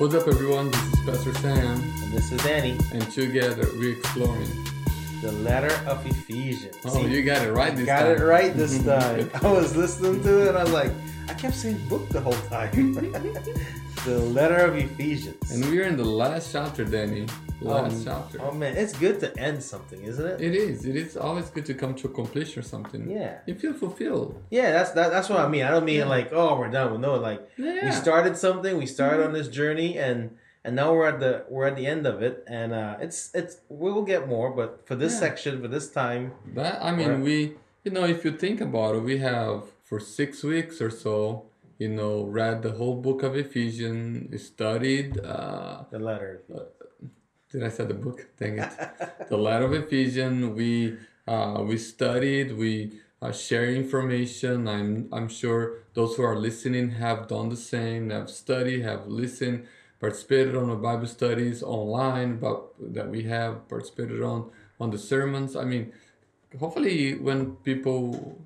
What's up, everyone? This is Pastor Sam. And this is Danny. And together we're exploring the letter of Ephesians. Oh, see, you got it right this time. Got it right this time. I was listening to it and I was like, I kept saying book the whole time. The letter of Ephesians. And we're in the last chapter, Danny. Last chapter. Oh man, it's good to end something, isn't it? It is. It is always good to come to a completion or something. Yeah. You feel fulfilled. Yeah, that's what I mean. I don't mean like, oh, we're done with no. Like we started something. We started on this journey, and now we're at the end of it, and it's we will get more, but for this section, for this time. But I mean, if you think about it, we have for 6 weeks or so. Read the whole book of Ephesians, studied... the letter. Did I say the book? Dang it. The letter of Ephesians, we studied, we share information. I'm sure those who are listening have done the same, have studied, have listened, participated on the Bible studies online, but that we have participated on the sermons. I mean, hopefully when people,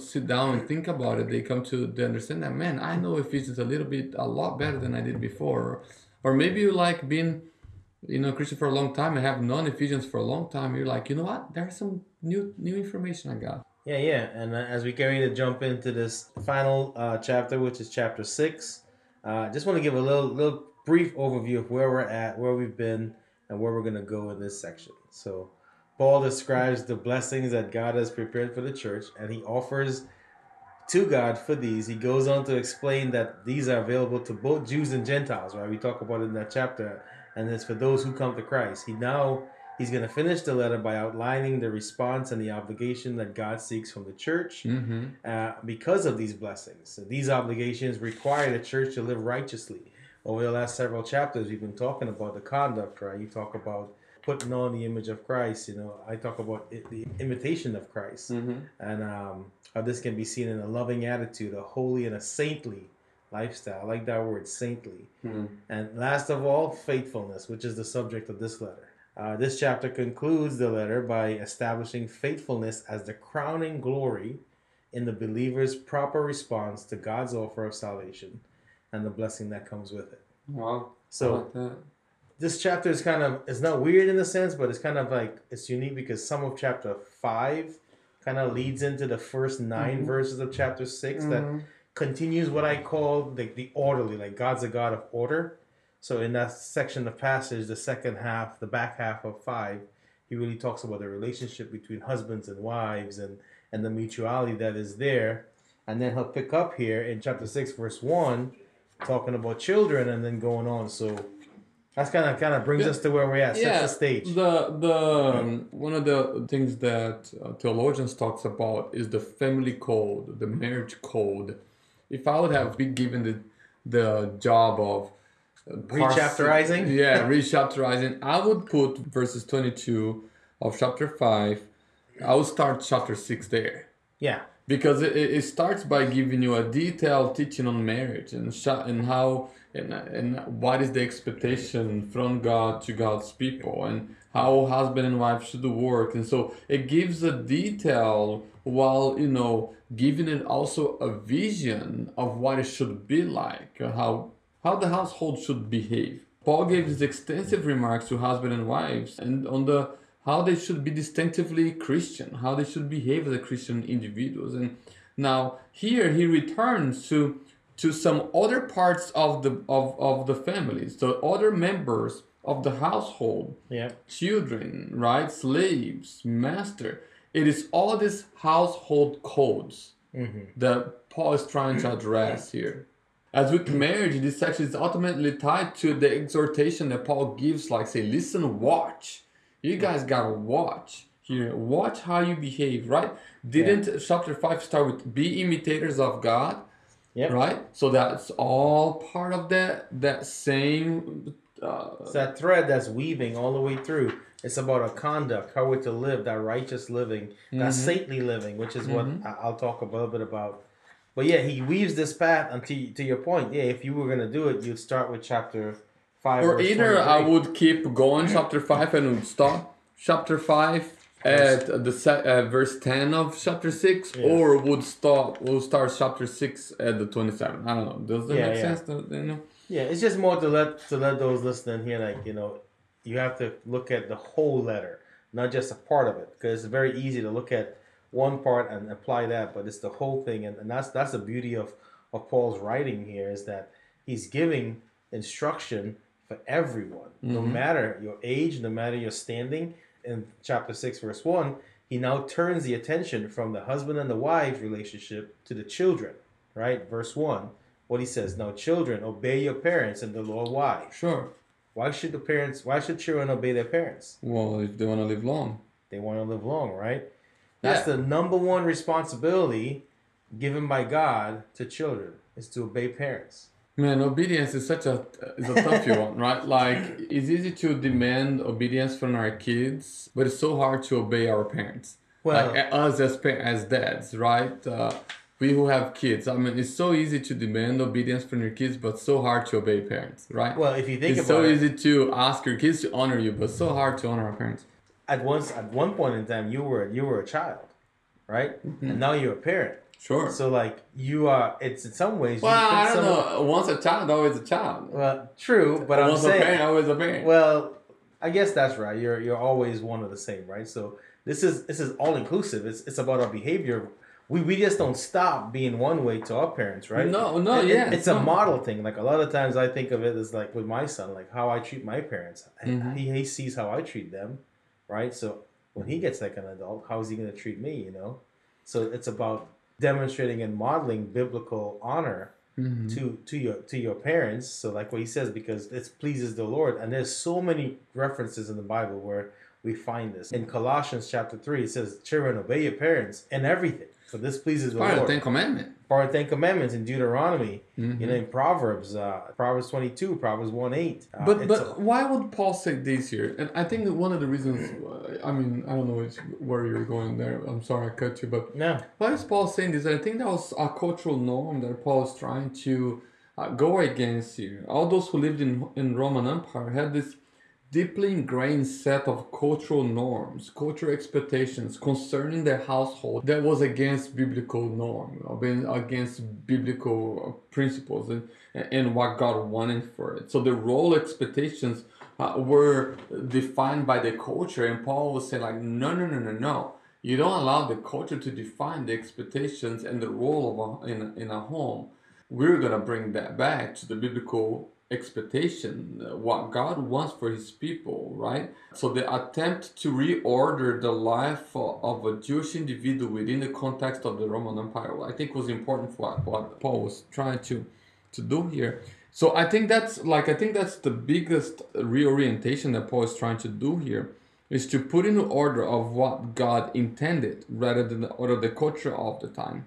sit down and think about it, they come to the understanding that, man, I know Ephesians a lot better than I did before. Or maybe you like being, a Christian for a long time and have known Ephesians for a long time. You're like, you know what? There's some new information I got. Yeah. And as we carry to jump into this final chapter, which is chapter 6, just want to give a little brief overview of where we're at, where we've been, and where we're going to go in this section. So Paul describes the blessings that God has prepared for the church, and he offers to God for these. He goes on to explain that these are available to both Jews and Gentiles, right? We talk about it in that chapter, and it's for those who come to Christ. He's going to finish the letter by outlining the response and the obligation that God seeks from the church because of these blessings. So these obligations require the church to live righteously. Over the last several chapters, we've been talking about the conduct, right? You talk about putting on the image of Christ, I talk about the imitation of Christ, and how this can be seen in a loving attitude, a holy and a saintly lifestyle. I like that word, saintly. And last of all, faithfulness, which is the subject of this letter. This chapter concludes the letter by establishing faithfulness as the crowning glory in the believer's proper response to God's offer of salvation and the blessing that comes with it. Wow. So I like that. This chapter is it's not weird in a sense, but it's kind of like, it's unique because some of chapter 5 kind of leads into the first 9 verses of chapter 6 that continues what I call the orderly, like God's a God of order. So in that section of passage, the back half of 5, he really talks about the relationship between husbands and wives and the mutuality that is there. And then he'll pick up here in chapter 6, verse 1, talking about children and then going on. So that's kind of brings us to where we're at, sets the stage. One of the things that theologians talks about is the family code, the marriage code. If I would have been given the job of rechapterizing, I would put verses 22 of chapter 5. I would start chapter 6 there. Yeah, because it starts by giving you a detailed teaching on marriage and how. And what is the expectation from God to God's people, and how husband and wife should work. And so it gives a detail while, giving it also a vision of what it should be like, how the household should behave. Paul gave his extensive remarks to husband and wives and on the how they should be distinctively Christian, how they should behave as a Christian individuals. And now here he returns to some other parts of the family, so other members of the household, children, right, slaves, master. It is all these household codes that Paul is trying to address here. As with marriage, this section is ultimately tied to the exhortation that Paul gives, like say, listen, watch. You guys gotta watch. Watch how you behave, right? Didn't chapter 5 start with be imitators of God? Yep. Right? So that's all part of that same... it's that thread that's weaving all the way through. It's about our conduct, how we're to live, that righteous living, that saintly living, which is what I'll talk a little bit about. But yeah, he weaves this path until, to your point, if you were going to do it, you'd start with chapter 5. Or either I would keep going chapter 5 and stop chapter 5 verse 10 of chapter 6, yeah. Or would start chapter 6 at the 27th. I don't know. Does that make sense? Yeah, it's just more to let those listening here, like, you know, you have to look at the whole letter, not just a part of it, because it's very easy to look at one part and apply that, but it's the whole thing, and that's the beauty of Paul's writing here, is that he's giving instruction for everyone, mm-hmm. no matter your age, no matter your standing. In chapter 6, verse 1, he now turns the attention from the husband and the wife relationship to the children, right? Verse 1, what he says, now children, obey your parents in the Lord. Why? Sure. Why should children obey their parents? Well, if they want to live long. They want to live long, right? That's the number one responsibility given by God to children, is to obey parents. Man, obedience is such a toughy one, right? Like, it's easy to demand obedience from our kids, but it's so hard to obey our parents. Well, like us as dads, right? We who have kids. I mean, it's so easy to demand obedience from your kids, but so hard to obey parents, right? Well, if you think about it, it's so easy to ask your kids to honor you, but so hard to honor our parents. At one point in time, you were a child, right? Mm-hmm. And now you're a parent. Sure. So, like, you are, it's in some ways... Well, I don't know. Once a child, always a child. Well, true, but I'm saying... Once a parent, always a parent. Well, I guess that's right. You're always one of the same, right? So, this is all-inclusive. It's about our behavior. We just don't stop being one way to our parents, right? It's a model thing. Like, a lot of times I think of it as, like, with my son, like, how I treat my parents. Mm-hmm. He sees how I treat them, right? So, when he gets like an adult, how is he going to treat me, you know? So, it's about... demonstrating and modeling biblical honor, mm-hmm. to your parents. So like what he says, because it pleases the Lord. And there's so many references in the Bible where we find this. In Colossians chapter 3, it says, children, obey your parents in everything, for this pleases the Lord. Part of the 10 commandments. Part of the 10 commandments in Deuteronomy, mm-hmm. In Proverbs, Proverbs 22, Proverbs 1:8. But why would Paul say this here? And I think one of the reasons, I mean, I don't know where you're going there. I'm sorry I cut you, but no. Why is Paul saying this? I think that was a cultural norm that Paul is trying to go against here. All those who lived in Roman Empire had this deeply ingrained set of cultural norms, cultural expectations concerning their household that was against biblical norm, against biblical principles and what God wanted for it. So the role expectations were defined by the culture, and Paul would say like, no. You don't allow the culture to define the expectations and the role in a home. We're going to bring that back to the biblical expectation, what God wants for his people, right? So the attempt to reorder the life of a Jewish individual within the context of the Roman Empire, I think was important for what Paul was trying to do here. So I think that's the biggest reorientation that Paul is trying to do here, is to put in order of what God intended rather than the culture of the time.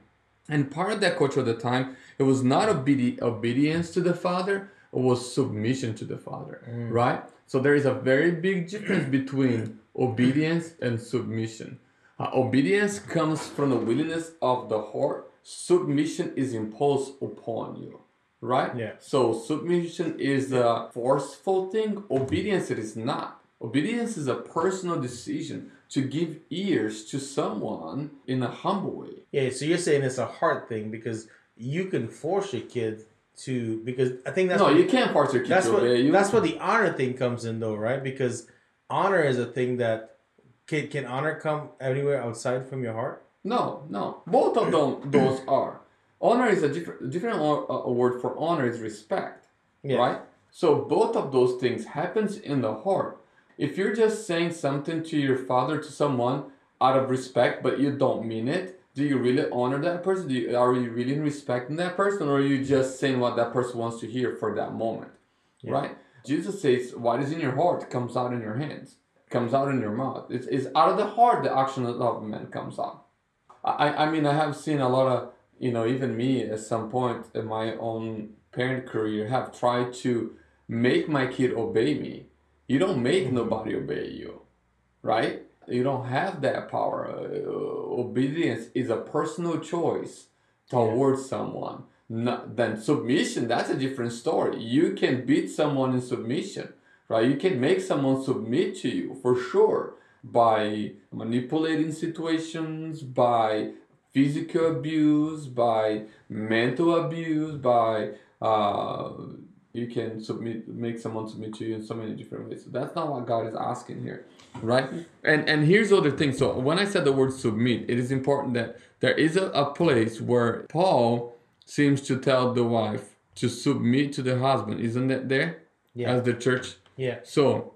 And part of that culture of the time, it was not obedience to the Father, was submission to the Father, right? So there is a very big difference between obedience and submission. Obedience comes from the willingness of the heart. Submission is imposed upon you, right? Yeah. So submission is a forceful thing. Obedience it is not. Obedience is a personal decision to give ears to someone in a humble way. Yeah, so you're saying it's a heart thing, because you can force your kid to, because I think that's... No, you can't force your kids. That's where the honor thing comes in, though, right? Because honor is a thing that... Can honor come anywhere outside from your heart? No. Both of them, those are. Honor is a different word for honor is respect, right? So both of those things happens in the heart. If you're just saying something to your father, to someone, out of respect, but you don't mean it, do you really honor that person? Are you really respecting that person? Or are you just saying what that person wants to hear for that moment? Yeah. Right? Jesus says, what is in your heart comes out in your hands, comes out in your mouth. It's out of the heart the action of man comes out. I mean, I have seen a lot of, you know, even me at some point in my own parent career have tried to make my kid obey me. You don't make nobody obey you, right? You don't have that power. Obedience is a personal choice towards someone. Then submission, that's a different story. You can beat someone in submission, right? You can make someone submit to you, for sure. by manipulating situations, by physical abuse, by mental abuse, by you can make someone submit to you in so many different ways. So that's not what God is asking here, right? And here's the other thing. So when I said the word submit, it is important that there is a place where Paul seems to tell the wife to submit to the husband. Isn't that there? Yeah. As the church? Yeah. So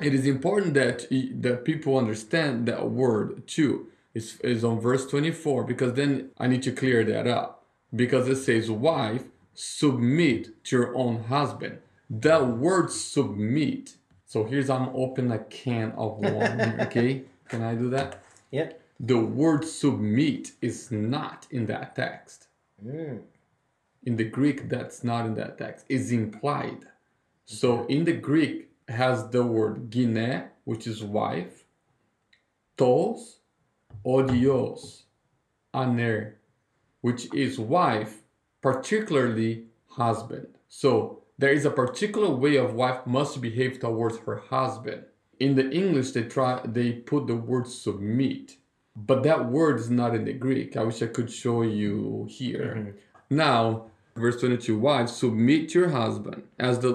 it is important that people understand that word too. It's on verse 24, because then I need to clear that up. Because it says, wife, submit to your own husband. That word submit. So here's, I'm opening a can of wine. Okay? Can I do that? Yeah. The word submit is not in that text. Mm. In the Greek, that's not in that text. It's implied. So in the Greek, has the word gine, which is wife, tos, odios, aner, which is wife, particularly husband. So there is a particular way of wife must behave towards her husband. In the English, they put the word submit, but that word is not in the Greek. I wish I could show you here. Mm-hmm. Now, verse 22, wives, submit to your husband as to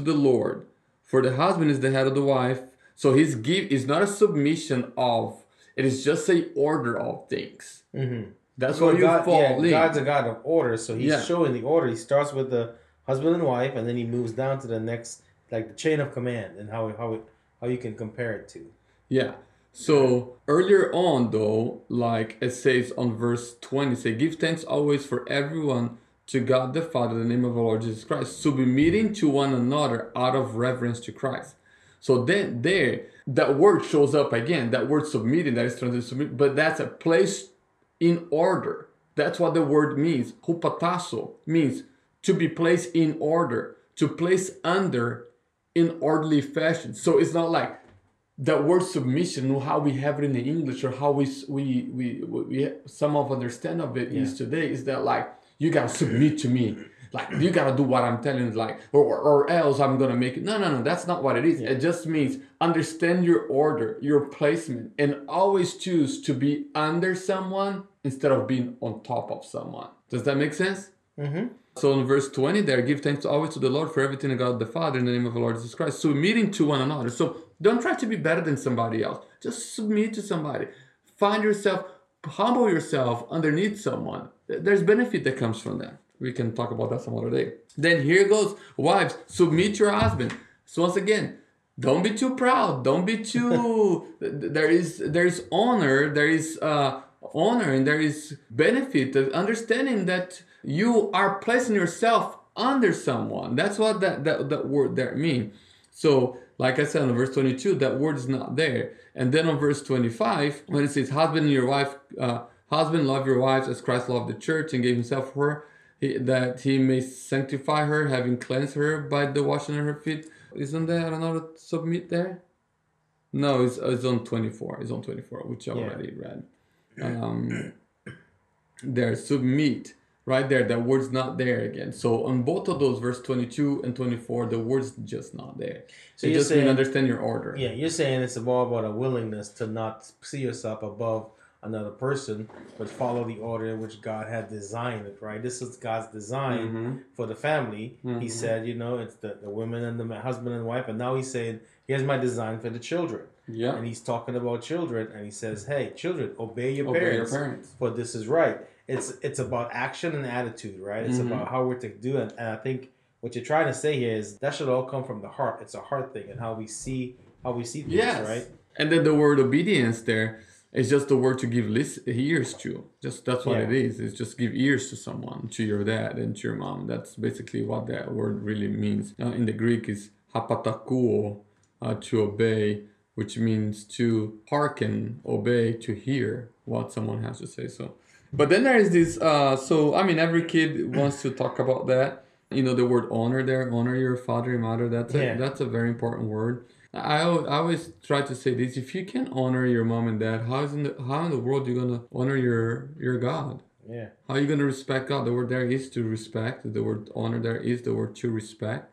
the Lord, for the husband is the head of the wife. So his give is not a submission of, it is just a order of things. Mm-hmm. That's so where you fall in. God's a God of order, so he's showing the order. He starts with the husband and wife, and then he moves down to the next, like the chain of command, and how you can compare it to. Yeah. So earlier on, though, like it says on verse 20, say, give thanks always for everyone to God the Father, in the name of our Lord Jesus Christ, submitting to one another out of reverence to Christ. So then there, that word shows up again. That word submitting, that is translated submit, but that's a place in order. That's what the word means. Hupatasso means to be placed in order, to place under in orderly fashion. So it's not like that word submission, how we have it in the English or how we some of understand of it is today, is that like, you gotta submit to me. Like, you gotta do what I'm telling you, like, or else I'm gonna make it. No, that's not what it is. Yeah. It just means understand your order, your placement, and always choose to be under someone instead of being on top of someone. Does that make sense? Mm-hmm. So in verse 20 there, give thanks always to the Lord for everything, God the Father, in the name of the Lord Jesus Christ, submitting to one another. So don't try to be better than somebody else. Just submit to somebody. Find yourself, humble yourself underneath someone. There's benefit that comes from that. We can talk about that some other day. Then here goes, wives, submit to your husband. So once again, don't be too proud. Don't be too, there is honor, there is honor, and there is benefit of understanding that you are placing yourself under someone. That's what that word there means. So like I said, in verse 22, that word is not there. And then on verse 25, when it says husband and your wife, husband, love your wives as Christ loved the church and gave himself for her, that he may sanctify her, having cleansed her by the washing of her feet. Isn't there another submit there? No, it's on 24. It's on 24, which I already read. There, submit. Right there, that word's not there again. So on both of those, verse 22 and 24, the word's just not there. So you just mean understand your order. Yeah, you're saying it's all about a willingness to not see yourself above another person, but follow the order in which God had designed it, right? This is God's design for the family. Mm-hmm. He said, you know, it's the women and the husband and wife, and now he's saying, here's my design for the children. Yeah. And he's talking about children, and he says, hey, children, obey your parents, for this is right. It's about action and attitude, right? It's about how we're to do it, and I think what you're trying to say here is that should all come from the heart. It's a heart thing, and how we see things, right? And then the word obedience there, it's just the word to give ears to. Just that's what it is. It's just give ears to someone, to your dad and to your mom. That's basically what that word really means. In the Greek, is hapatakuo, to obey, which means to hearken, obey, to hear what someone has to say. So, but then there is this. So I mean, every kid wants to talk about that. You know, the word honor there, honor your father and mother. That's a very important word. I always try to say this: if you can honor your mom and dad, how in the world are you gonna honor your God? Yeah. How are you gonna respect God? The word there is to respect. The word honor there is the word to respect.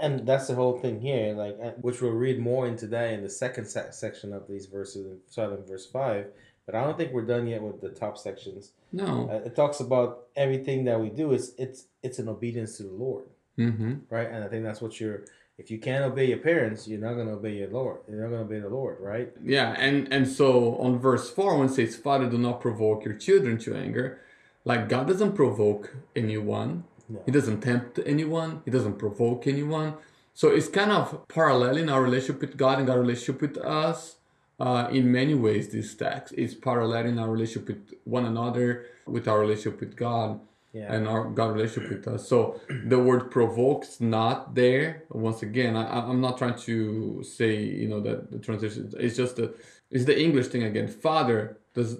And that's the whole thing here, like, which we'll read more in today in the second section of these verses, starting in verse 5. But I don't think we're done yet with the top sections. No. It talks about everything that we do. It's an obedience to the Lord. Mm-hmm. Right? And I think that's what you're... If you can't obey your parents, you're not going to obey your Lord. You're not going to obey the Lord, right? Yeah, and so on verse 4, when it says, Father, do not provoke your children to anger. Like, God doesn't provoke anyone. No. He doesn't tempt anyone. He doesn't provoke anyone. So it's kind of paralleling our relationship with God and our relationship with us. In many ways, this text is paralleling our relationship with one another, with our relationship with God. Yeah. And our God relationship with us. So the word provokes not there. Once again, I'm not trying to say, you know, that the transition. It's just that it's the English thing again. Father does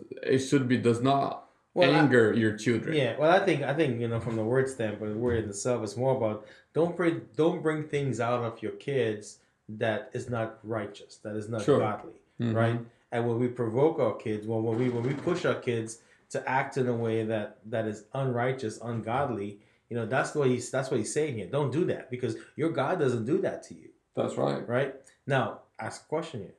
not anger your children. Yeah. Well, I think you know, from the word standpoint, the word itself is more about don't bring things out of your kids that is not righteous, that is not godly, mm-hmm. right? And when we provoke our kids, when we push our kids to act in a way that is unrighteous, ungodly, you know, that's what he's saying here. Don't do that, because your God doesn't do that to you. That's right. Right? Now, ask a question here.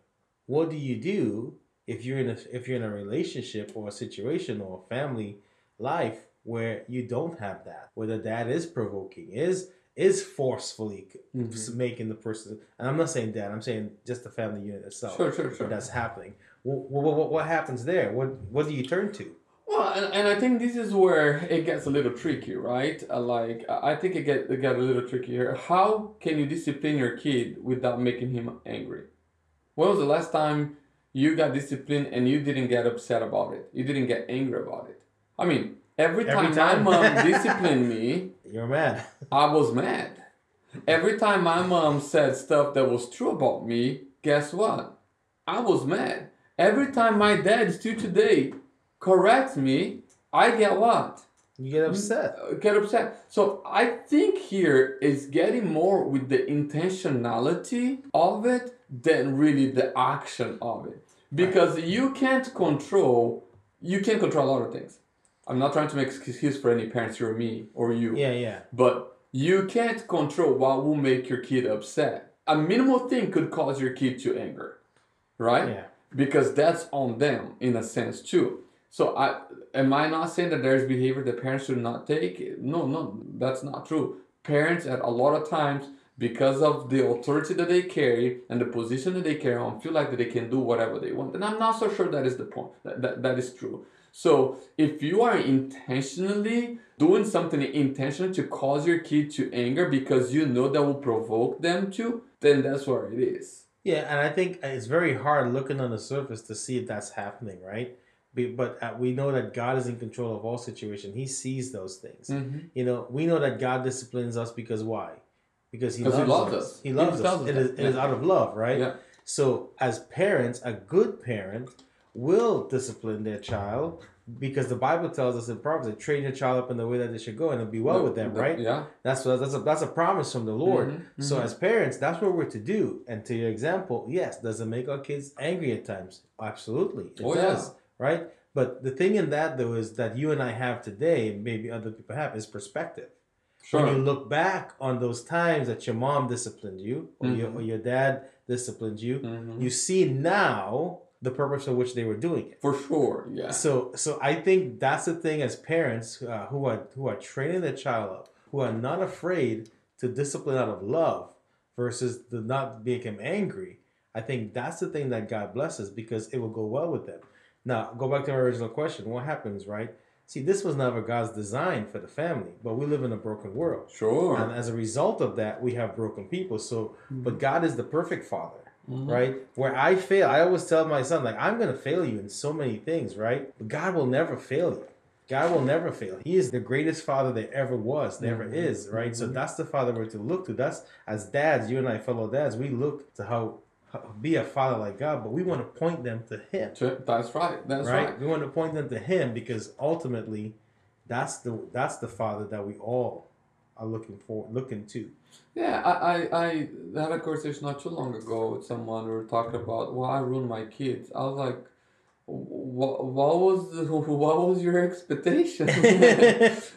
What do you do if you're in a relationship or a situation or a family life where you don't have that? Where the dad is provoking, is forcefully mm-hmm. making the person, and I'm not saying dad, I'm saying just the family unit itself. Sure. That's happening. What happens there? What do you turn to? Well, and I think this is where it gets a little tricky, right? Like, I think it gets a little tricky here. How can you discipline your kid without making him angry? When was the last time you got disciplined and you didn't get upset about it? You didn't get angry about it? I mean, every time my mom disciplined me... You're mad. I was mad. Every time my mom said stuff that was true about me, guess what? I was mad. Every time my dad, still today... correct me, I get what? You get upset. So I think here it's getting more with the intentionality of it than really the action of it. Because you can't control a lot of things. I'm not trying to make excuses for any parents, or me or you. Yeah. But you can't control what will make your kid upset. A minimal thing could cause your kid to anger, right? Yeah. Because that's on them in a sense too. So am I not saying that there's behavior that parents should not take? No, that's not true. Parents at a lot of times, because of the authority that they carry and the position that they carry on, feel like that they can do whatever they want. And I'm not so sure that is the point. That is true. So if you are intentionally doing something intentional to cause your kid to anger because you know that will provoke them to, then that's where it is. Yeah, and I think it's very hard looking on the surface to see if that's happening, right? But we know that God is in control of all situations. He sees those things. Mm-hmm. You know, we know that God disciplines us because why? Because He loves us. He loves us. It is out of love, right? Yeah. So as parents, a good parent will discipline their child, because the Bible tells us in Proverbs that train your child up in the way that they should go, and it'll be well with them, right? Yeah. That's a promise from the Lord. Mm-hmm. So as parents, that's what we're to do. And to your example, yes, does it make our kids angry at times? Absolutely. It does. Yeah. Right? But the thing in that, though, is that you and I have today, and maybe other people have, is perspective. Sure. When you look back on those times that your mom disciplined you, or, mm-hmm. your dad disciplined you, mm-hmm. you see now the purpose for which they were doing it. For sure, yeah. So I think that's the thing as parents who are training their child up, who are not afraid to discipline out of love versus to not make him angry. I think that's the thing that God blesses, because it will go well with them. Now, go back to our original question. What happens, right? See, this was never God's design for the family, but we live in a broken world. Sure. And as a result of that, we have broken people. So, mm-hmm. but God is the perfect father, mm-hmm. right? Where I fail, I always tell my son, like, I'm going to fail you in so many things, right? But God will never fail you. God will never fail. He is the greatest father there ever was, there mm-hmm. ever is, right? Mm-hmm. So that's the father we're to look to. That's, as dads, you and I, fellow dads, we look to how... be a father like God, but we want to point them to Him. That's right. We want to point them to Him, because ultimately, that's the father that we all are looking to. Yeah, I had a conversation not too long ago with someone who were talking about, well, I ruined my kids. I was like, What was your expectation?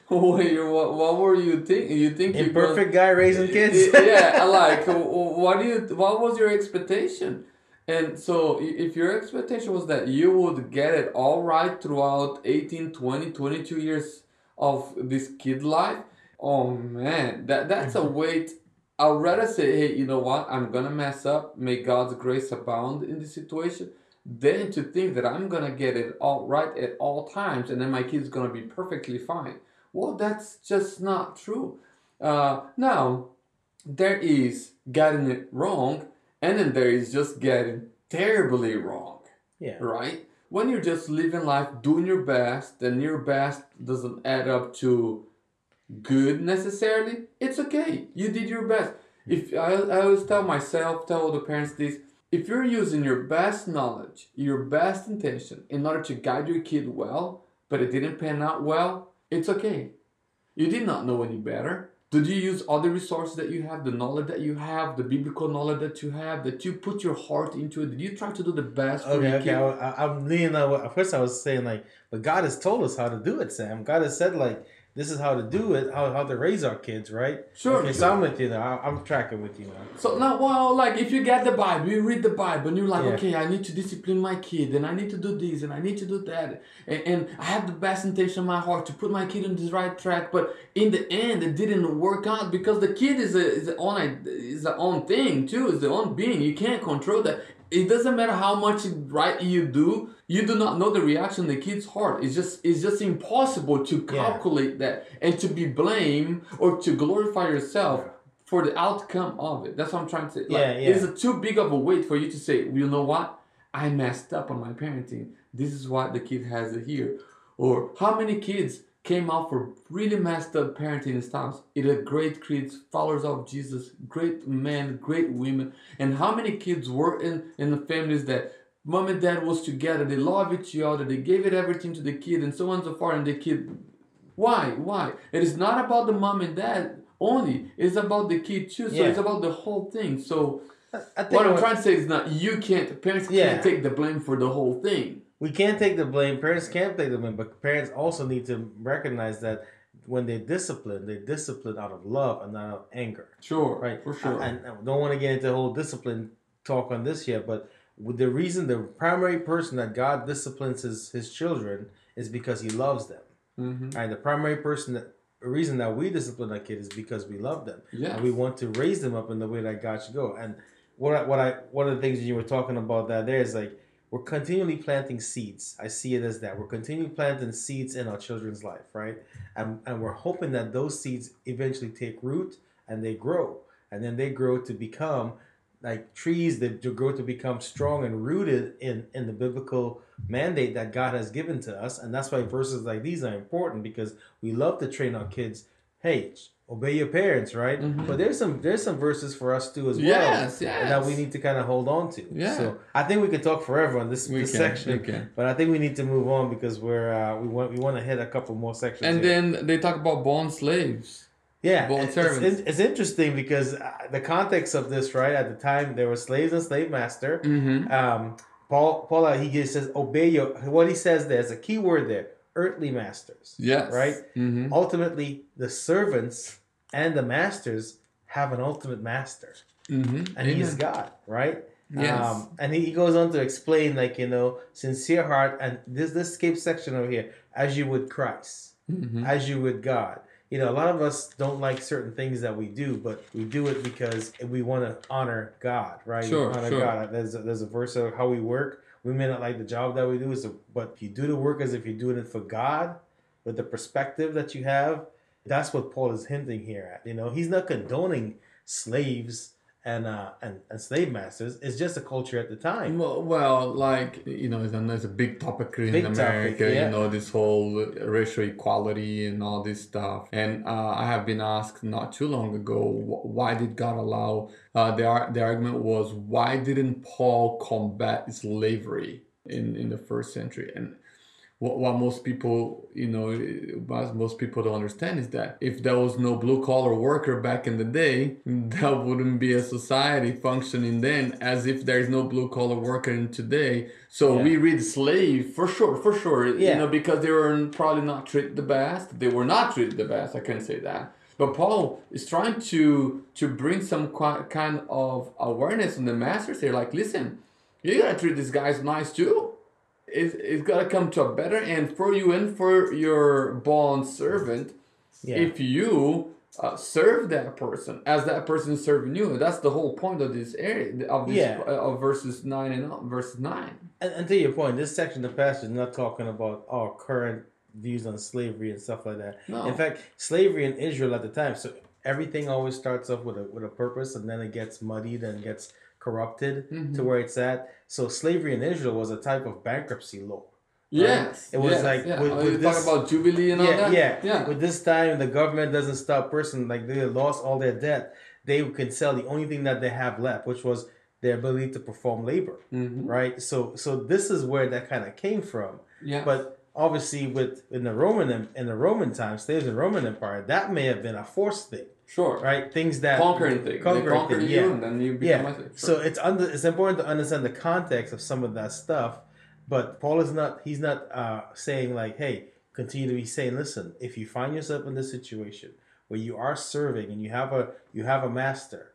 What were you thinking? You think imperfect guy raising kids? Yeah, like what was your expectation? And so if your expectation was that you would get it all right throughout 18, 20, 22 years of this kid life, oh man, that's a weight. I'd rather say, hey, you know what? I'm going to mess up. May God's grace abound in this situation. Than to think that I'm going to get it all right at all times and then my kid's going to be perfectly fine. Well, that's just not true. Now, there is getting it wrong. And then there is just getting terribly wrong, yeah. Right? When you're just living life doing your best, and your best doesn't add up to good necessarily, it's okay. You did your best. If I always tell myself, tell the parents this, if you're using your best knowledge, your best intention in order to guide your kid well, but it didn't pan out well, it's okay. You did not know any better. Did you use all the resources that you have, the knowledge that you have, the biblical knowledge that you have, that you put your heart into it? Did you try to do the best for your kid? I'm leaning on what, first I was saying, like, but God has told us how to do it, Sam. God has said, like, this is how to do it, how to raise our kids, right? Sure. Okay, so I'm with you now. I'm tracking with you now. So now, well, like, if you get the Bible, you read the Bible, and you're like, okay, I need to discipline my kid, and I need to do this, and I need to do that, and I have the best intention in my heart to put my kid on this right track, but in the end, it didn't work out because the kid is the own thing too, is the own being. You can't control that. It doesn't matter how much right you do not know the reaction in the kid's heart. It's just impossible to calculate that and to be blamed or to glorify yourself for the outcome of it. That's what I'm trying to say. Like, it's too big of a weight for you to say, you know what? I messed up on my parenting. This is why the kid has it here. Or how many kids came out for really messed up parenting styles? It had great kids, followers of Jesus, great men, great women. And how many kids were in the families that mom and dad was together, they loved each other, they gave it everything to the kid and so on and so forth, and the kid, why? It is not about the mom and dad only, it's about the kid too, so it's about the whole thing. So what I'm trying to say is not, parents can't take the blame for the whole thing. We can't take the blame. Parents can't take the blame, but parents also need to recognize that when they discipline out of love and not out of anger. Sure, right, for sure. I don't want to get into the whole discipline talk on this yet, but the reason, the primary person that God disciplines his children is because He loves them. Mm-hmm. Right, the primary person reason that we discipline our kids is because we love them. Yes. And we want to raise them up in the way that God should go. And one of the things you were talking about that there is like, we're continually planting seeds. I see it as that. We're continually planting seeds in our children's life, right? And we're hoping that those seeds eventually take root and they grow. And then they grow to become like trees that grow to become strong and rooted in the biblical mandate that God has given to us. And that's why verses like these are important, because we love to train our kids. Hey, obey your parents, right? Mm-hmm. But there's some verses for us too as well that we need to kind of hold on to. Yeah. So I think we could talk forever on this section, but I think we need to move on because we want to hit a couple more sections. And then they talk about bond slaves. Yeah, bond servants. It's interesting because the context of this, right? At the time, there were slaves and slave master. Mm-hmm. Paul he says obey your. What he says there's a key word there. Earthly masters. Yes. Right? Mm-hmm. Ultimately, the servants and the masters have an ultimate master. Mm-hmm. And Amen. He is God, right? Yes. And he goes on to explain, like, you know, sincere heart, and this escape section over here, as you would Christ, mm-hmm. as you would God. You know, a lot of us don't like certain things that we do, but we do it because we want to honor God, right? Sure, honor God. There's a verse of how we work. We may not like the job that we do, but you do the work as if you're doing it for God, with the perspective that you have. That's what Paul is hinting here at. You know, he's not condoning slaves and slave masters. It's just a culture at the time. Well, like, you know, it's a big topic in America. You know, this whole racial equality and all this stuff. And I have been asked not too long ago, why did God allow? The argument was, why didn't Paul combat slavery in the first century? And What most people, most people don't understand is that if there was no blue-collar worker back in the day, there wouldn't be a society functioning then, as if there is no blue-collar worker in today. So we read slave for sure, because they were probably not treated the best. They were not treated the best. I can't say that. But Paul is trying to bring some kind of awareness in the masters here. Like, listen, you gotta treat these guys nice too. It's gotta come to a better end for you and for your bond servant. Yeah. If you serve that person as that person is serving you, that's the whole point of this area of this, of verses 9. And to your point, this section of the passage is not talking about our current views on slavery and stuff like that. No. In fact, slavery in Israel at the time. So everything always starts off with a purpose, and then it gets muddied and gets corrupted to where it's at. So slavery in Israel was a type of bankruptcy law. Yes. Right? It was with this, talk about Jubilee and all that. Yeah. With this time, the government doesn't stop person. Like, they lost all their debt. They could sell the only thing that they have left, which was their ability to perform labor. Mm-hmm. Right? So this is where that kind of came from. Yeah. But obviously, in the Roman times, slaves in the Roman Empire, that may have been a forced thing. Sure. Right? Things that conquering things. You and then you become a slave. Sure. So it's important to understand the context of some of that stuff. But Paul is not. He's not saying like, hey, continue to be saying, listen, if you find yourself in this situation where you are serving and you have a master,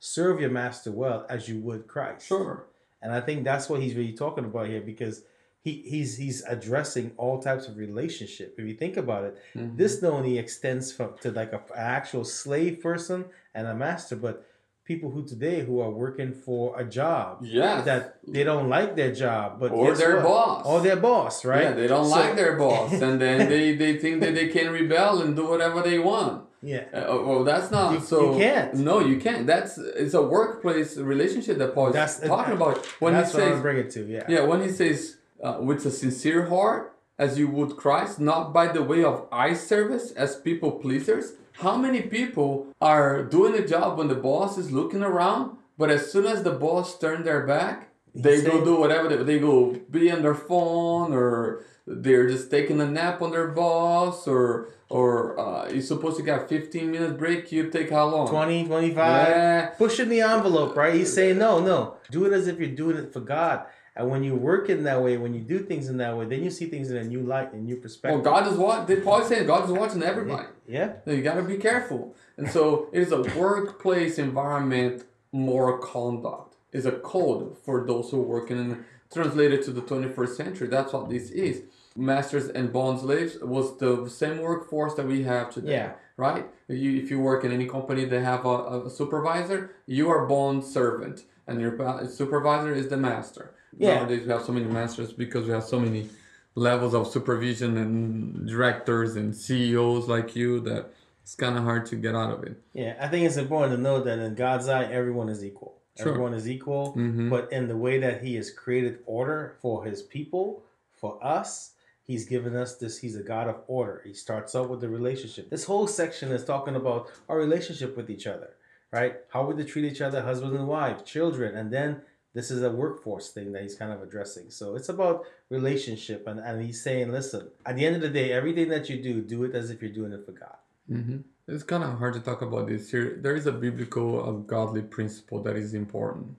serve your master well as you would Christ. Sure. And I think that's what he's really talking about here, because he's addressing all types of relationship. If you think about it, this not only extends to like an actual slave person and a master, but people who are working for a job that they don't like their job, but or their boss, right? Yeah, they don't like their boss, and then they think that they can rebel and do whatever they want. Yeah. Well, that's not You can't. No, you can't. It's a workplace relationship that Paul is talking about. When he says, with a sincere heart, as you would Christ, not by the way of eye service as people pleasers. How many people are doing a job when the boss is looking around, but as soon as the boss turns their back, they go do whatever they go be on their phone, or they're just taking a nap on their boss, or you're supposed to get 15-minute break. You take how long? 20, 25? Yeah. Pushing the envelope, right? He's saying, no. Do it as if you're doing it for God. And when you work in that way, when you do things in that way, then you see things in a new light, a new perspective. Well, Paul is saying God is watching everybody. Yeah. So you got to be careful. And so it is a workplace environment, moral conduct. It's a code for those who work in, translated to the 21st century. That's what this is. Masters and bond slaves was the same workforce that we have today. Yeah. Right? If you work in any company, they have a supervisor. You are bond servant, and your supervisor is the master. Yeah. Nowadays we have so many masters because we have so many levels of supervision and directors and CEOs like you that it's kind of hard to get out of it. Yeah, I think it's important to know that in God's eye, everyone is equal. Sure. Everyone is equal, but in the way that He has created order for His people, for us, He's given us this. He's a God of order. He starts out with the relationship. This whole section is talking about our relationship with each other, right? How would they treat each other, husband and wife, children, and then this is a workforce thing that he's kind of addressing. So it's about relationship. And he's saying, listen, at the end of the day, everything that you do, do it as if you're doing it for God. Mm-hmm. It's kind of hard to talk about this here. There is a biblical, godly principle that is important.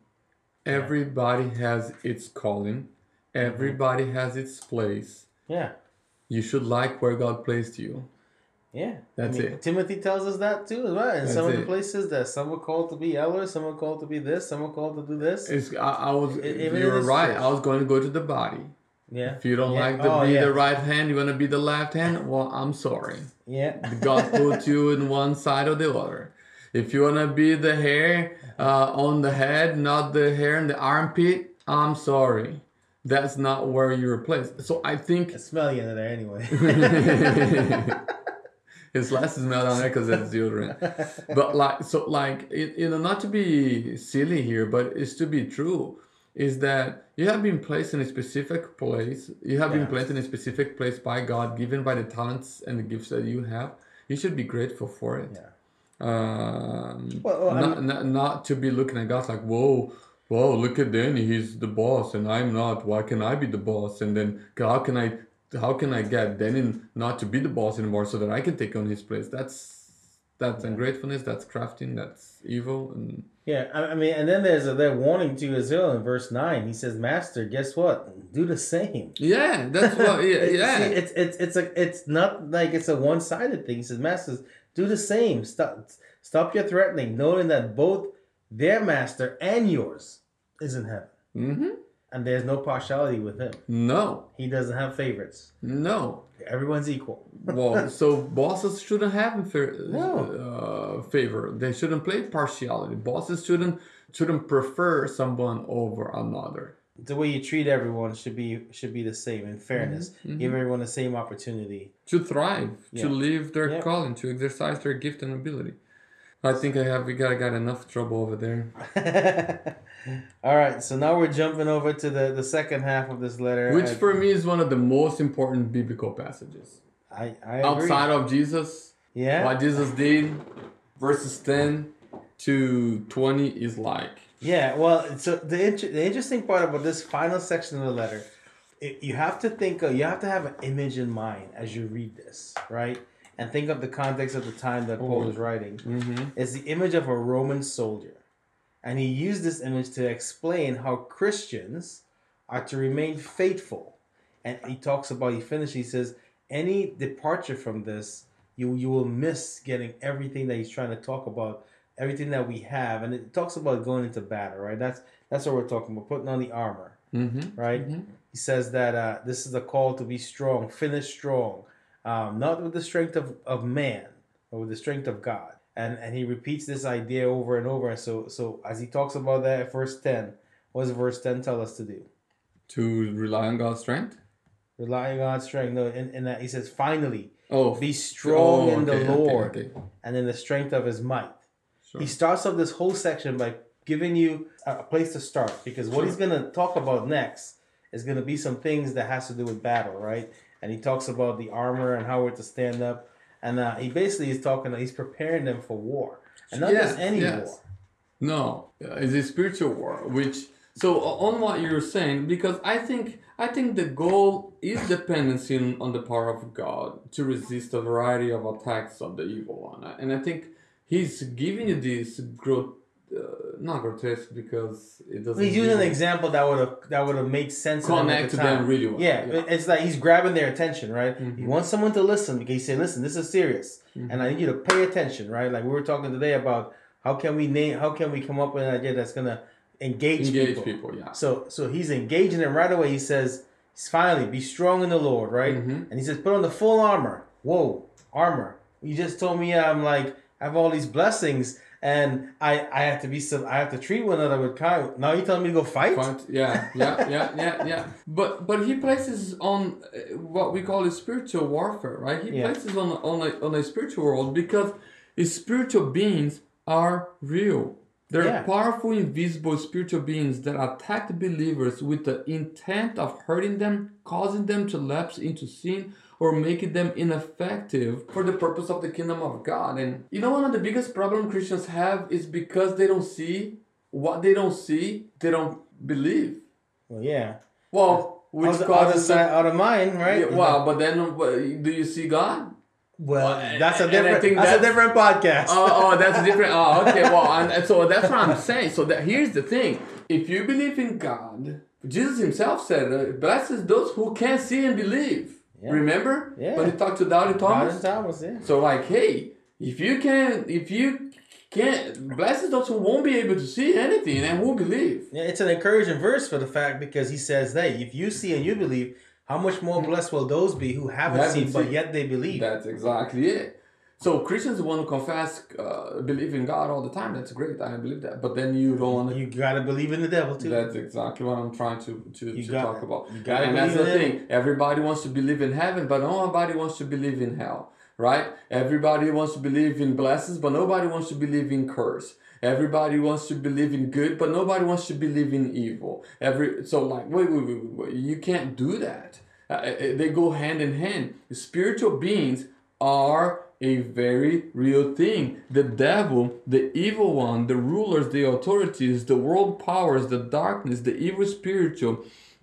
Yeah. Everybody has its calling. Everybody has its place. Yeah. You should like where God placed you. Yeah. That's it. Timothy tells us that too as well. In some of the places that some are called to be elders, some are called to be this, some are called to do this. You were right. I was going to go to the body. Yeah. If you don't like to be the right hand, you want to be the left hand? Well, I'm sorry. Yeah. God put you in one side or the other. If you want to be the hair on the head, not the hair in the armpit, I'm sorry. That's not where you're placed. So I think... It's smelly in there anyway. His last is not on there because it's deodorant. But not to be silly here, but it's to be true, is that you have been placed in a specific place. You have been placed in a specific place by God, given by the talents and the gifts that you have. You should be grateful for it. Yeah. Not to be looking at God like, whoa, look at Danny, he's the boss, and I'm not. Why can I be the boss? And then how can I how can I get Denin not to be the boss anymore so that I can take on his place? That's ungratefulness, that's crafting, that's evil. And yeah, I mean, and then there's a warning to Israel in verse 9. He says, "Master, guess what? Do the same." Yeah, that's what. Yeah, yeah. See, it's not like it's a one-sided thing. He says, "Masters, do the same. Stop your threatening, knowing that both their master and yours is in heaven." Mm-hmm. And there's no partiality with him. No. He doesn't have favorites. No. Everyone's equal. Well, so bosses shouldn't have favor. They shouldn't play partiality. Bosses shouldn't prefer someone over another. The way you treat everyone should be the same in fairness. Mm-hmm. Give everyone the same opportunity. To thrive, to live their calling, to exercise their gift and ability. I think we got enough trouble over there. All right, so now we're jumping over to the second half of this letter, which for me is one of the most important biblical passages. I outside agree. Of Jesus, what Jesus did, verses 10 to 20 is like. Yeah, well, so the interesting part about this final section of the letter, you have to have an image in mind as you read this, right? And think of the context of the time that Paul is writing. Mm-hmm. It's the image of a Roman soldier. And he used this image to explain how Christians are to remain faithful. And he says, any departure from this, you will miss getting everything that he's trying to talk about, everything that we have. And it talks about going into battle, right? That's what we're talking about, putting on the armor, right? Mm-hmm. He says that this is a call to be strong, finish strong. Not with the strength of man, but with the strength of God. And he repeats this idea over and over. So as he talks about that at verse 10, what does verse 10 tell us to do? To rely on God's strength? Rely on God's strength. No, in that he says, finally, be strong in the Lord and in the strength of his might. Sure. He starts off this whole section by giving you a place to start. Because what he's going to talk about next is going to be some things that has to do with battle, right? And he talks about the armor and how we're to stand up. And he basically is talking, he's preparing them for war. And not just any war. No, it's a spiritual war. So on what you're saying, because I think the goal is dependency on the power of God to resist a variety of attacks of the evil one. And I think he's giving you this not grotesque because it doesn't. He's using an example that would have made sense. Connect to them really well. Yeah, it's like he's grabbing their attention, right? Mm-hmm. He wants someone to listen because he said, "Listen, this is serious, and I need you to pay attention," right? Like we were talking today about how can we come up with an idea that's gonna engage people? Yeah. So he's engaging them right away. He says, "Finally, be strong in the Lord," right? Mm-hmm. And he says, "Put on the full armor." Whoa, armor! You just told me I have all these blessings. And I have to treat one another with kind. Now you're telling me to go fight? Yeah. But he places on what we call a spiritual warfare, right? He places on a spiritual world because his spiritual beings are real. They're powerful, invisible spiritual beings that attack believers with the intent of hurting them, causing them to lapse into sin, or making them ineffective for the purpose of the kingdom of God. And one of the biggest problems Christians have is because they don't see what they don't see, they don't believe. Well, which causes out of mind, right? Yeah, well, but then do you see God? Well, that's a different podcast. That's different. Okay. Well, and so that's what I'm saying. So here's the thing: if you believe in God, Jesus Himself said, "Blessed is those who can see and believe." Yeah. Remember? Yeah. But he talked to Doubting Thomas. So hey, if you can't, blessed those who won't be able to see anything and who believe. Yeah, it's an encouraging verse for the fact because he says, hey, if you see and you believe, how much more blessed will those be who haven't seen but yet they believe. That's exactly it. So Christians want to confess, believe in God all the time. That's great. I believe that. But then you don't want to... You got to believe in the devil too. That's exactly what I'm trying to talk about. You gotta and that's the thing. Everybody wants to believe in heaven, but nobody wants to believe in hell, right? Everybody wants to believe in blessings, but nobody wants to believe in curse. Everybody wants to believe in good, but nobody wants to believe in evil. Wait. You can't do that. They go hand in hand. Spiritual beings are... a very real thing. The devil, the evil one, the rulers, the authorities, the world powers, the darkness, the evil spiritual,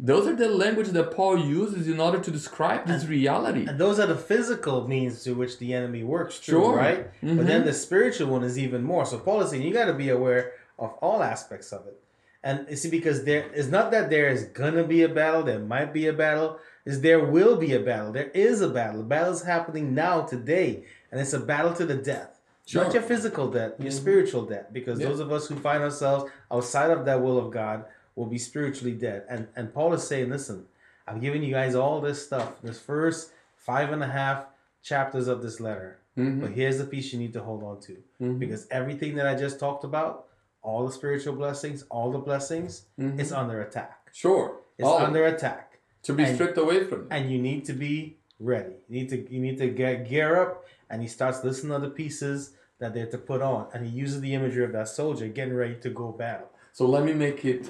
Those are the language that Paul uses in order to describe this reality. And those are the physical means through which the enemy works through, right? Mm-hmm. But then the spiritual one is even more. So Paul is saying you got to be aware of all aspects of it. And you see, because there is not that there is going to be a battle, there might be a battle, is there will be a battle. There is a battle. The battle is happening now, today. And it's a battle to the death. Sure. Not your physical death, your spiritual death. Because those of us who find ourselves outside of that will of God will be spiritually dead. And Paul is saying, listen, I've given you guys all this stuff, this first 5.5 chapters of this letter. Mm-hmm. But here's the piece you need to hold on to. Mm-hmm. Because everything that I just talked about, all the spiritual blessings, all the blessings, it's under attack. Sure. It's under attack. To be stripped away from it. And you need to be ready. You need to gear up, and he starts listing other pieces that they're to put on. And he uses the imagery of that soldier getting ready to go battle. So let me make it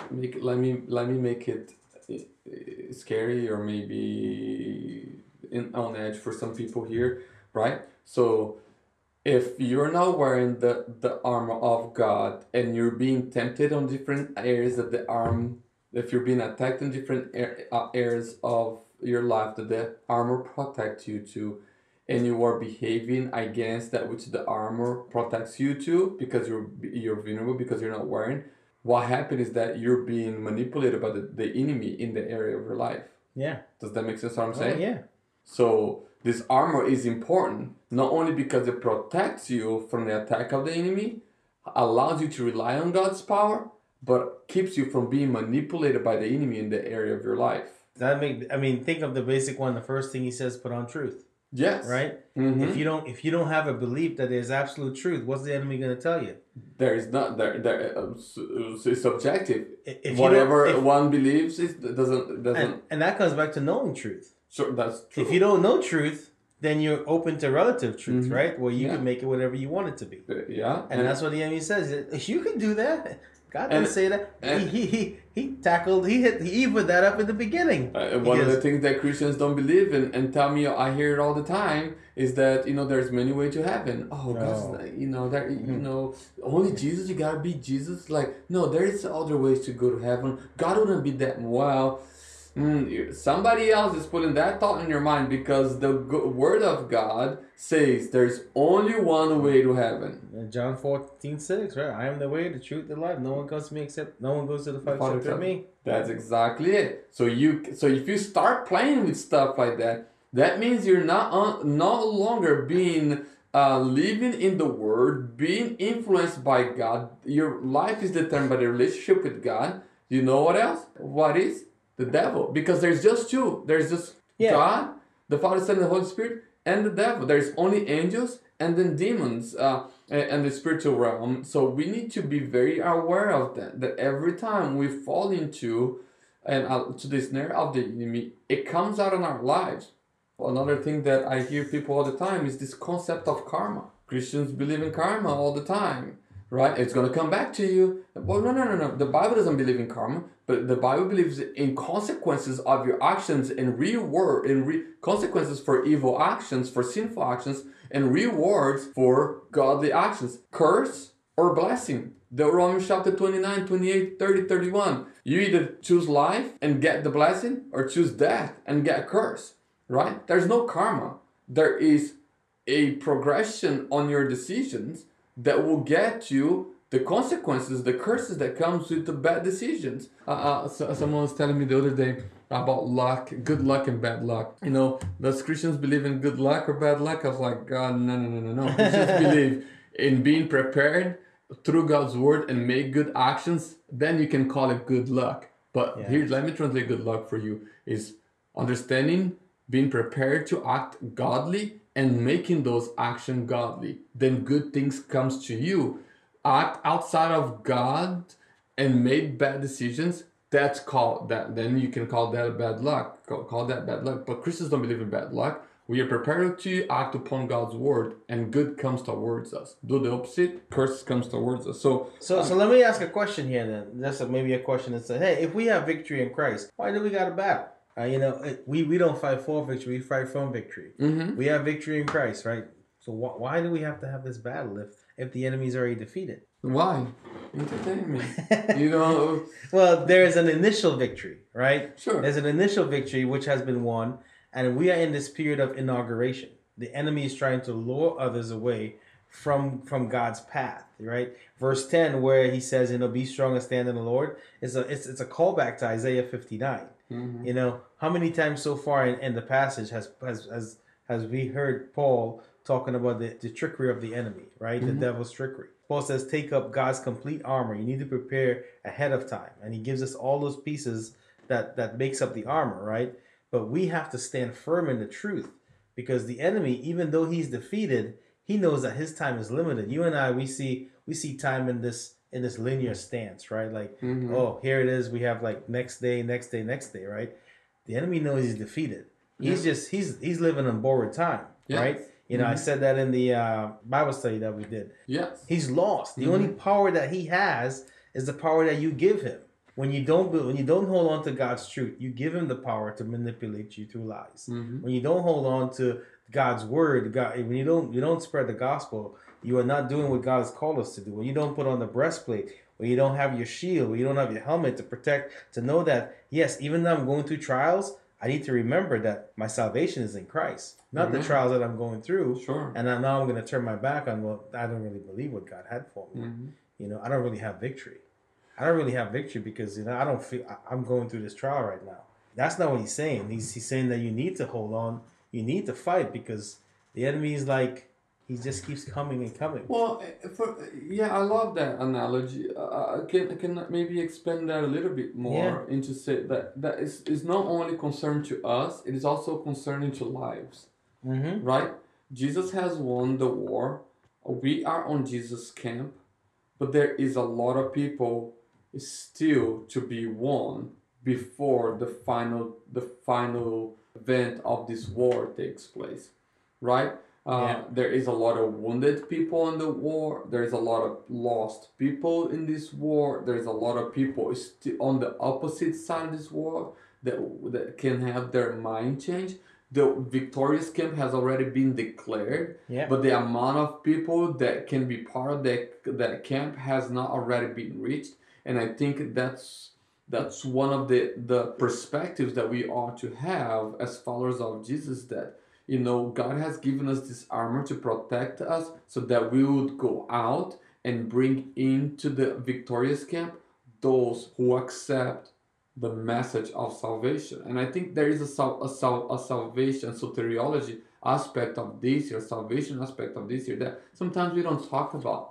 scary, or maybe on edge for some people here, right? So if you're not wearing the armor of God and you're being tempted on different areas of the arm, if you're being attacked in different areas of your life that the armor protects you to, and you are behaving against that which the armor protects you to because you're vulnerable, because you're not wearing, what happens is that you're being manipulated by the enemy in the area of your life. Yeah. Does that make sense what I'm saying? Yeah. So this armor is important, not only because it protects you from the attack of the enemy, allows you to rely on God's power, but keeps you from being manipulated by the enemy in the area of your life. Think of the basic one. The first thing he says, put on truth. Yes. Right? Mm-hmm. If you don't have a belief that there's absolute truth, what's the enemy going to tell you? There is not. It's subjective. Whatever one believes, it doesn't. And that comes back to knowing truth. Sure, that's true. If you don't know truth, then you're open to relative truth, right? Where you can make it whatever you want it to be. Yeah. And that's what the enemy says. You can do that. God didn't say that. He put that up in the beginning. One of the things that Christians don't believe in, and tell me, I hear it all the time, is that, there's many ways to heaven. God's, only Jesus, you gotta be Jesus. Like, no, there's other ways to go to heaven. God wouldn't be that well. Somebody else is putting that thought in your mind, because the word of God says there's only one way to heaven. John 14:6, right? I am the way, the truth, the life. No one goes to the Father except me. That's exactly it. So if you start playing with stuff like that, that means you're no longer being living in the Word, being influenced by God. Your life is determined by the relationship with God. You know what else? What is? The devil, because there's just two. There's just God, the Father, Son, and the Holy Spirit, and the devil. There's only angels and then demons and the spiritual realm. So we need to be very aware of that every time we fall into to the snare of the enemy, it comes out in our lives. Another thing that I hear people all the time is this concept of karma. Christians believe in karma all the time. Right? It's going to come back to you. Well, no. The Bible doesn't believe in karma, but the Bible believes in consequences of your actions and reward, and consequences for evil actions, for sinful actions, and rewards for godly actions. Curse or blessing. Deuteronomy chapter 29, 28, 30, 31. You either choose life and get the blessing, or choose death and get a curse. Right? There's no karma. There is a progression on your decisions that will get you the consequences, the curses that comes with the bad decisions. Someone was telling me the other day about luck, good luck and bad luck. Does Christians believe in good luck or bad luck? I was like, God, no. Christians believe in being prepared through God's word and make good actions. Then you can call it good luck. But here, let me translate good luck for you. Is understanding, being prepared to act godly, and making those actions godly, then good things comes to you. Act outside of God and make bad decisions, that's called that. Then you can call that bad luck. Call that bad luck. But Christians don't believe in bad luck. We are prepared to act upon God's word, and good comes towards us. Do the opposite, curse comes towards us. So let me ask a question here then. That's maybe a question that says, hey, if we have victory in Christ, why do we got a battle? We don't fight for victory, we fight from victory. Mm-hmm. We have victory in Christ, right? So why do we have to have this battle if the enemy's already defeated? Why? entertain me. You know. Well, there is an initial victory, right? Sure. There's an initial victory which has been won, and we are in this period of inauguration. The enemy is trying to lure others away from God's path, right? Verse 10, where he says, you know, be strong and stand in the Lord. It's a callback to Isaiah 59. Mm-hmm. You know, how many times so far in the passage has we heard Paul talking about the trickery of the enemy, right? Mm-hmm. The devil's trickery. Paul says, take up God's complete armor. You need to prepare ahead of time. And he gives us all those pieces that makes up the armor, right? But we have to stand firm in the truth, because the enemy, even though he's defeated, he knows that his time is limited. You and I, we see time in this linear stance, right? Like, mm-hmm. Oh, here it is. We have like next day, right? The enemy knows he's defeated. He's he's living on borrowed time, right? You know, mm-hmm. I said that in the Bible study that we did. Yes. He's lost. The mm-hmm. only power that he has is the power that you give him. When you don't hold on to God's truth, you give him the power to manipulate you through lies. Mm-hmm. When you don't hold on to God's word, when you don't spread the gospel, you are not doing what God has called us to do. When you don't put on the breastplate, when you don't have your shield, when you don't have your helmet to protect, to know that, yes, even though I'm going through trials, I need to remember that my salvation is in Christ, not mm-hmm. the trials that I'm going through. Sure. And now I'm going to turn my back on, well, I don't really believe what God had for me. Mm-hmm. You know, I don't really have victory. I don't really have victory because, you know, I don't feel I'm going through this trial right now. That's not what he's saying. He's saying that you need to hold on. You need to fight, because the enemy is like, he just keeps coming and coming. Well, I love that analogy. Can maybe expand that a little bit more into say that is not only concerned to us, it is also concerning to lives, mm-hmm. right? Jesus has won the war. We are on Jesus' camp, but there is a lot of people still to be won before the final event of this war takes place, right? There is a lot of wounded people in the war. There is a lot of lost people in this war. There is a lot of people on the opposite side of this war that can have their mind changed. The victorious camp has already been declared, but the amount of people that can be part of that camp has not already been reached. And I think that's one of the perspectives that we ought to have as followers of Jesus, that, you know, God has given us this armor to protect us so that we would go out and bring into the victorious camp those who accept the message of salvation. And I think there is a salvation soteriology aspect of this here, salvation aspect of this here, that sometimes we don't talk about.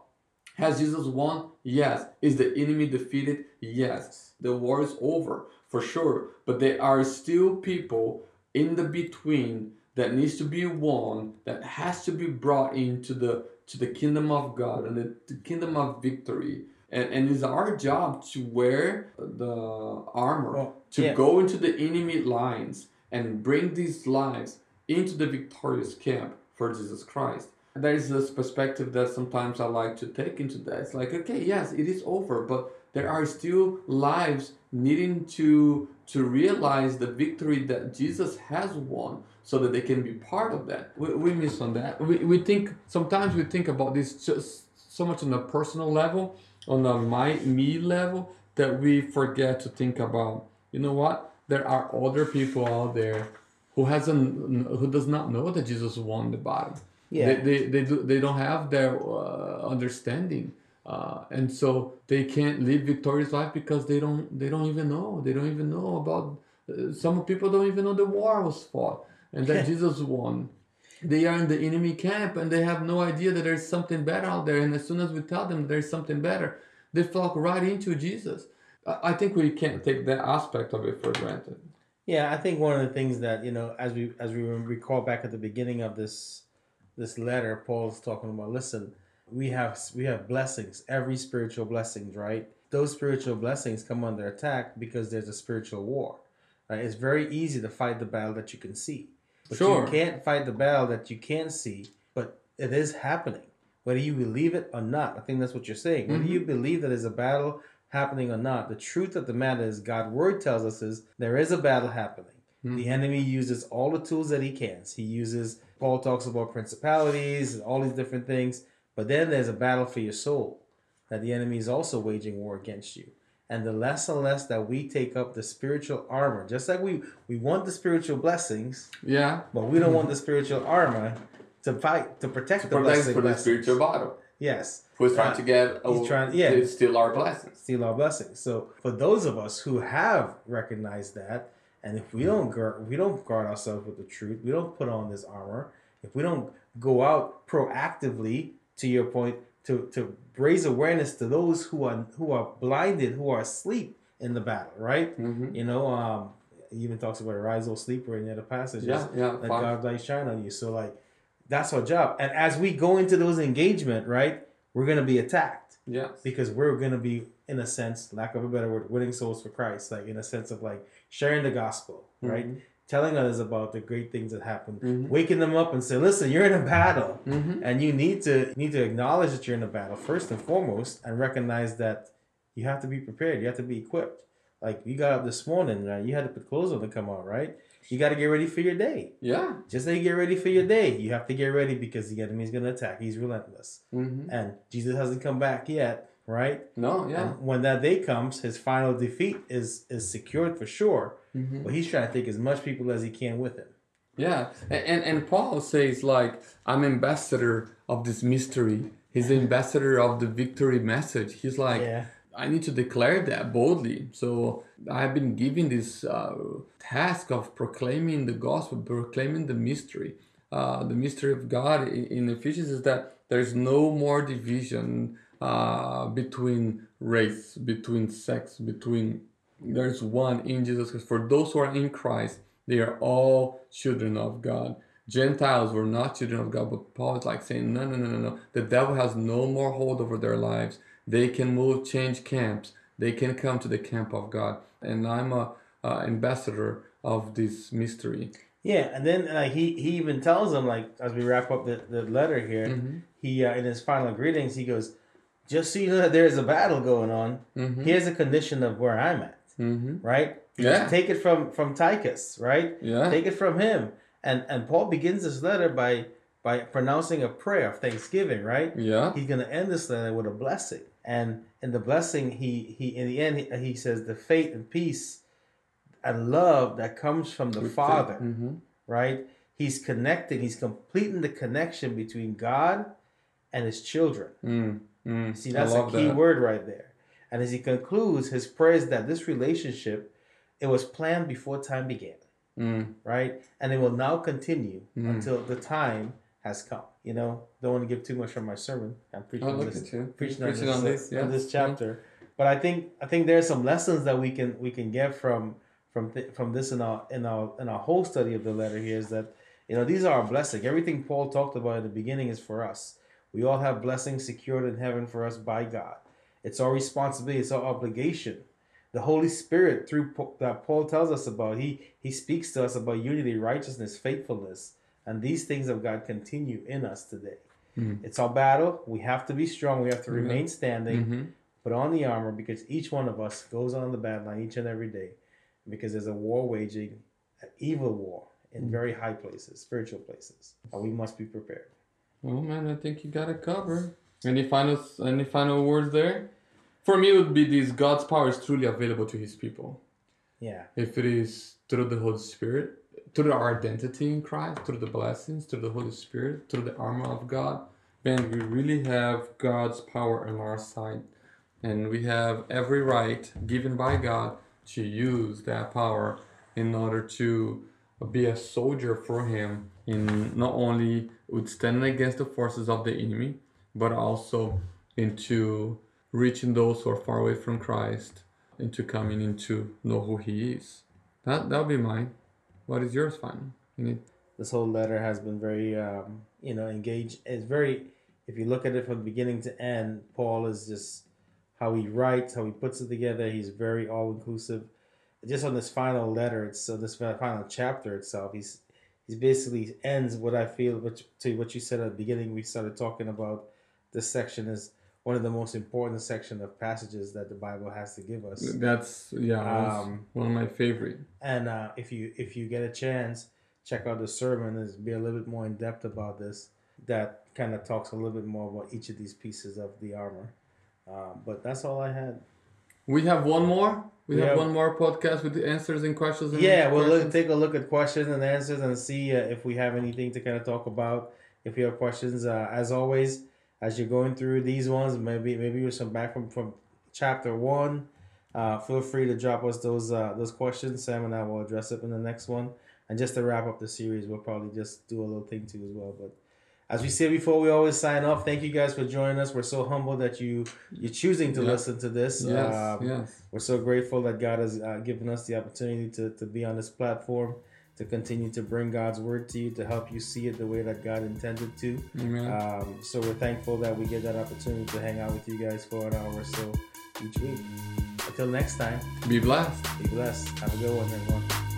Has Jesus won? Yes. Is the enemy defeated? Yes. The war is over, for sure. But there are still people in the between that needs to be won, that has to be brought into the kingdom of God and the kingdom of victory. And it's our job to wear the armor, to go into the enemy lines and bring these lives into the victorious camp for Jesus Christ. And there is this perspective that sometimes I like to take into that. It's like, okay, yes, it is over, but there are still lives needing to realize the victory that Jesus has won, so that they can be part of that. We miss on that. We think about this just so much on a personal level, on a me level, that we forget to think about, you know what? There are other people out there who does not know that Jesus won the battle. Yeah. They don't have their understanding. And so they can't live victorious life because they don't even know about some people don't even know the war was fought and that Jesus won. They are in the enemy camp and they have no idea that there's something better out there, and as soon as we tell them there's something better, they flock right into Jesus. I think we can't take that aspect of it for granted. Yeah, I think one of the things that, you know, as we recall back at the beginning of this letter, Paul's talking about, listen, we have blessings, every spiritual blessings, right? Those spiritual blessings come under attack because there's a spiritual war. Right? It's very easy to fight the battle that you can see. But you can't fight the battle that you can't see, but it is happening. Whether you believe it or not, I think that's what you're saying. Mm-hmm. Whether you believe that there's a battle happening or not, the truth of the matter is God's word tells us is there is a battle happening. Mm-hmm. The enemy uses all the tools that he can. He uses, Paul talks about principalities and all these different things. But then there's a battle for your soul. that the enemy is also waging war against you. And the less and less that we take up the spiritual armor, just like we want the spiritual blessings, yeah, but we don't want the spiritual armor to fight, to protect the blessings. For the spiritual bottle. Yes. Who's trying to get to steal our blessings. Steal our blessings. So for those of us who have recognized that, and if we don't guard, ourselves with the truth, we don't put on this armor, if we don't go out proactively, to your point, to raise awareness to those who are blinded, who are asleep in the battle, right? Mm-hmm. You know, it even talks about arise, O sleeper in the other passages. Yeah, yeah. That God's light shine on you. So like, that's our job. And as we go into those engagement, right, we're gonna be attacked. Yeah. Because we're gonna be, in a sense, lack of a better word, winning souls for Christ. Like in a sense of like sharing the gospel, right? Mm-hmm. Telling others about the great things that happened, waking them up and say, listen, you're in a battle, and you need to acknowledge that you're in a battle first and foremost, and recognize that you have to be prepared, you have to be equipped. Like you got up this morning, right? You had to put clothes on to come out, right? You got to get ready for your day. Yeah, just like you get ready for your day, you have to get ready because the enemy is going to attack. He's relentless, and Jesus hasn't come back yet, right? No, yeah. And when that day comes, his final defeat is secured for sure. But he's trying to take as much people as he can with him. Yeah, and Paul says, like, I'm ambassador of this mystery. He's the ambassador of the victory message. He's like, I need to declare that boldly. So I've been given this task of proclaiming the gospel, proclaiming the mystery. The mystery of God in Ephesians is that there's no more division between race, between sex, between... There's one in Jesus Christ. For those who are in Christ, they are all children of God. Gentiles were not children of God, but Paul is like saying, no. The devil has no more hold over their lives. They can move, change camps. They can come to the camp of God. And I'm a ambassador of this mystery. Yeah, and then he even tells them, like, as we wrap up the letter here, he in his final greetings, he goes, just so you know that there's a battle going on, here's a condition of where I'm at. Right? Yeah. Take it from Tychus, right? Yeah. Take it from him. And Paul begins this letter by pronouncing a prayer of thanksgiving, right? Yeah. He's going to end this letter with a blessing. And in the blessing, he in the end, he says the faith and peace and love that comes from the Father, right? He's connecting, he's completing the connection between God and his children. See, that's a key word right there. And as he concludes, his prayer is that this relationship, it was planned before time began, right? And it will now continue until the time has come. You know, don't want to give too much from my sermon. I'm preaching on this chapter, but I think there are some lessons that we can get from this in our whole study of the letter here. Is that, you know, these are our blessings. Everything Paul talked about at the beginning is for us. We all have blessings secured in heaven for us by God. It's our responsibility. It's our obligation. The Holy Spirit, through that Paul tells us about, he speaks to us about unity, righteousness, faithfulness, and these things of God continue in us today. It's our battle. We have to be strong. We have to remain standing, put on the armor, because each one of us goes on the battle line each and every day, because there's a war waging, an evil war in very high places, spiritual places, and we must be prepared. Well, man, I think you got it covered. Any final words there? For me, it would be this: God's power is truly available to his people. Yeah. If it is through the Holy Spirit, through our identity in Christ, through the blessings, through the Holy Spirit, through the armor of God, then we really have God's power on our side. And we have every right given by God to use that power in order to be a soldier for him in not only withstanding against the forces of the enemy, but also into reaching those who are far away from Christ, into coming into know who he is. That'll be mine. What is yours, Fan? This whole letter has been very, engaged. It's very, if you look at it from beginning to end, Paul is just how he writes, how he puts it together. He's very all-inclusive. Just on this final letter, this final chapter itself, he basically ends what I feel, to what you said at the beginning. We started talking about. This section is one of the most important section of passages that the Bible has to give us. That's one of my favorite. And if you get a chance, check out the sermon. There's be a little bit more in depth about this. That kind of talks a little bit more about each of these pieces of the armor. But that's all I had. We have one more. We have one more podcast with the answers and questions. Take a look at questions and answers and see if we have anything to kind of talk about. If you have questions, as always, as you're going through these ones, maybe you're some back from chapter one. Feel free to drop us those questions. Sam and I will address it in the next one. And just to wrap up the series, we'll probably just do a little thing too as well. But as we said before, we always sign off. Thank you guys for joining us. We're so humbled that you're choosing to listen to this. Yes, We're so grateful that God has given us the opportunity to be on this platform, to continue to bring God's word to you, to help you see it the way that God intended to. Amen. So we're thankful that we get that opportunity to hang out with you guys for an hour or so each week. Until next time. Be blessed. Have a good one, everyone.